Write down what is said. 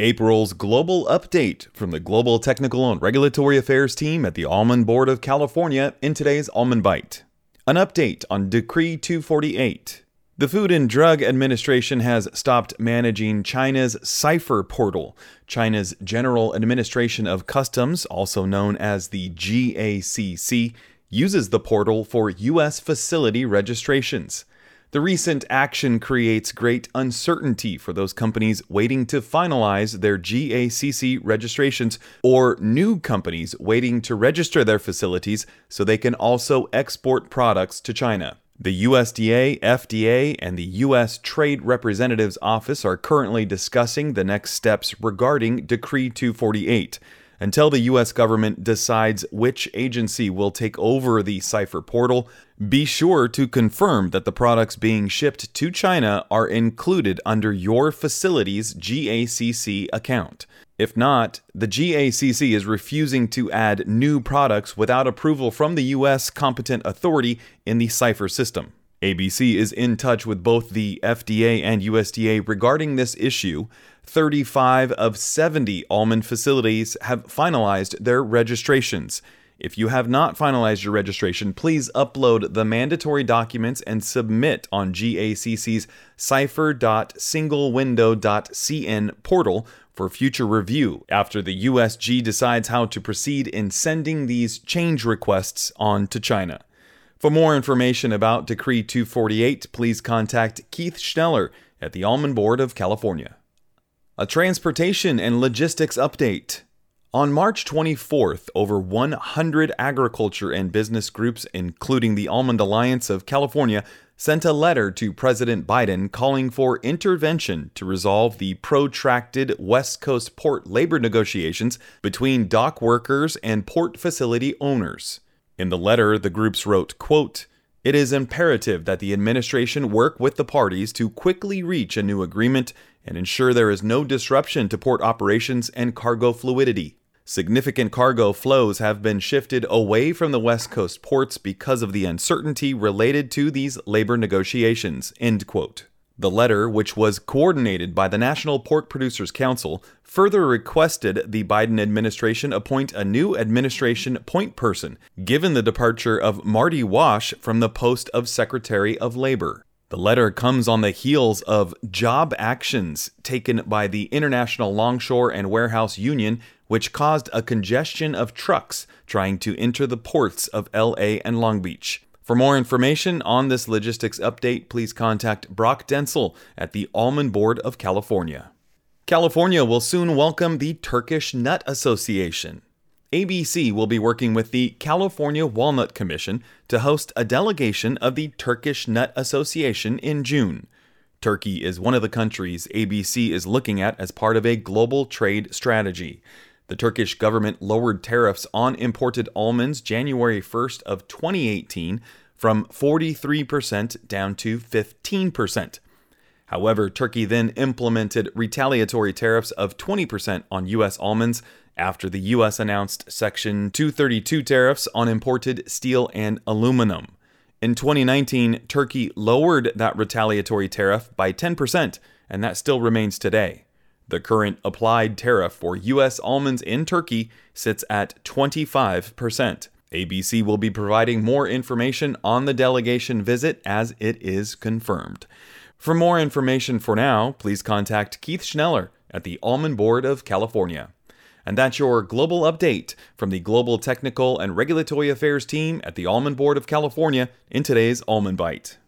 April's global update from the Global Technical and Regulatory Affairs team at the Almond Board of California in today's Almond Bite. An update on Decree 248. The Food and Drug Administration has stopped managing China's CIFER portal. China's General Administration of Customs, also known as the GACC, uses the portal for U.S. facility registrations. The recent action creates great uncertainty for those companies waiting to finalize their GACC registrations or new companies waiting to register their facilities so they can also export products to China. The USDA, FDA, and the U.S. Trade Representative's Office are currently discussing the next steps regarding Decree 248. Until the U.S. government decides which agency will take over the CIFER portal, be sure to confirm that the products being shipped to China are included under your facility's GACC account. If not, the GACC is refusing to add new products without approval from the U.S. competent authority in the CIFER system. ABC is in touch with both the FDA and USDA regarding this issue. 35 of 70 almond facilities have finalized their registrations. If you have not finalized your registration, please upload the mandatory documents and submit on GACC's cifer.singlewindow.cn portal for future review after the USG decides how to proceed in sending these change requests on to China. For more information about Decree 248, please contact Keith Schneller at the Almond Board of California. A transportation and logistics update. On March 24th, over 100 agriculture and business groups, including the Almond Alliance of California, sent a letter to President Biden calling for intervention to resolve the protracted West Coast port labor negotiations between dock workers and port facility owners. In the letter, the groups wrote, quote, "It is imperative that the administration work with the parties to quickly reach a new agreement and ensure there is no disruption to port operations and cargo fluidity. Significant cargo flows have been shifted away from the West Coast ports because of the uncertainty related to these labor negotiations," end quote. The letter, which was coordinated by the National Pork Producers Council, further requested the Biden administration appoint a new administration point person, given the departure of Marty Walsh from the post of Secretary of Labor. The letter comes on the heels of job actions taken by the International Longshore and Warehouse Union, which caused a congestion of trucks trying to enter the ports of LA and Long Beach. For more information on this logistics update, please contact Brock Denzel at the Almond Board of California. California will soon welcome the Turkish Nut Association. ABC will be working with the California Walnut Commission to host a delegation of the Turkish Nut Association in June. Turkey is one of the countries ABC is looking at as part of a global trade strategy. The Turkish government lowered tariffs on imported almonds January 1st of 2018 from 43% down to 15%. However, Turkey then implemented retaliatory tariffs of 20% on U.S. almonds after the U.S. announced Section 232 tariffs on imported steel and aluminum. In 2019, Turkey lowered that retaliatory tariff by 10%, and that still remains today. The current applied tariff for U.S. almonds in Turkey sits at 25%. ABC will be providing more information on the delegation visit as it is confirmed. For more information for now, please contact Keith Schneller at the Almond Board of California. And that's your global update from the Global Technical and Regulatory Affairs team at the Almond Board of California in today's Almond Bite.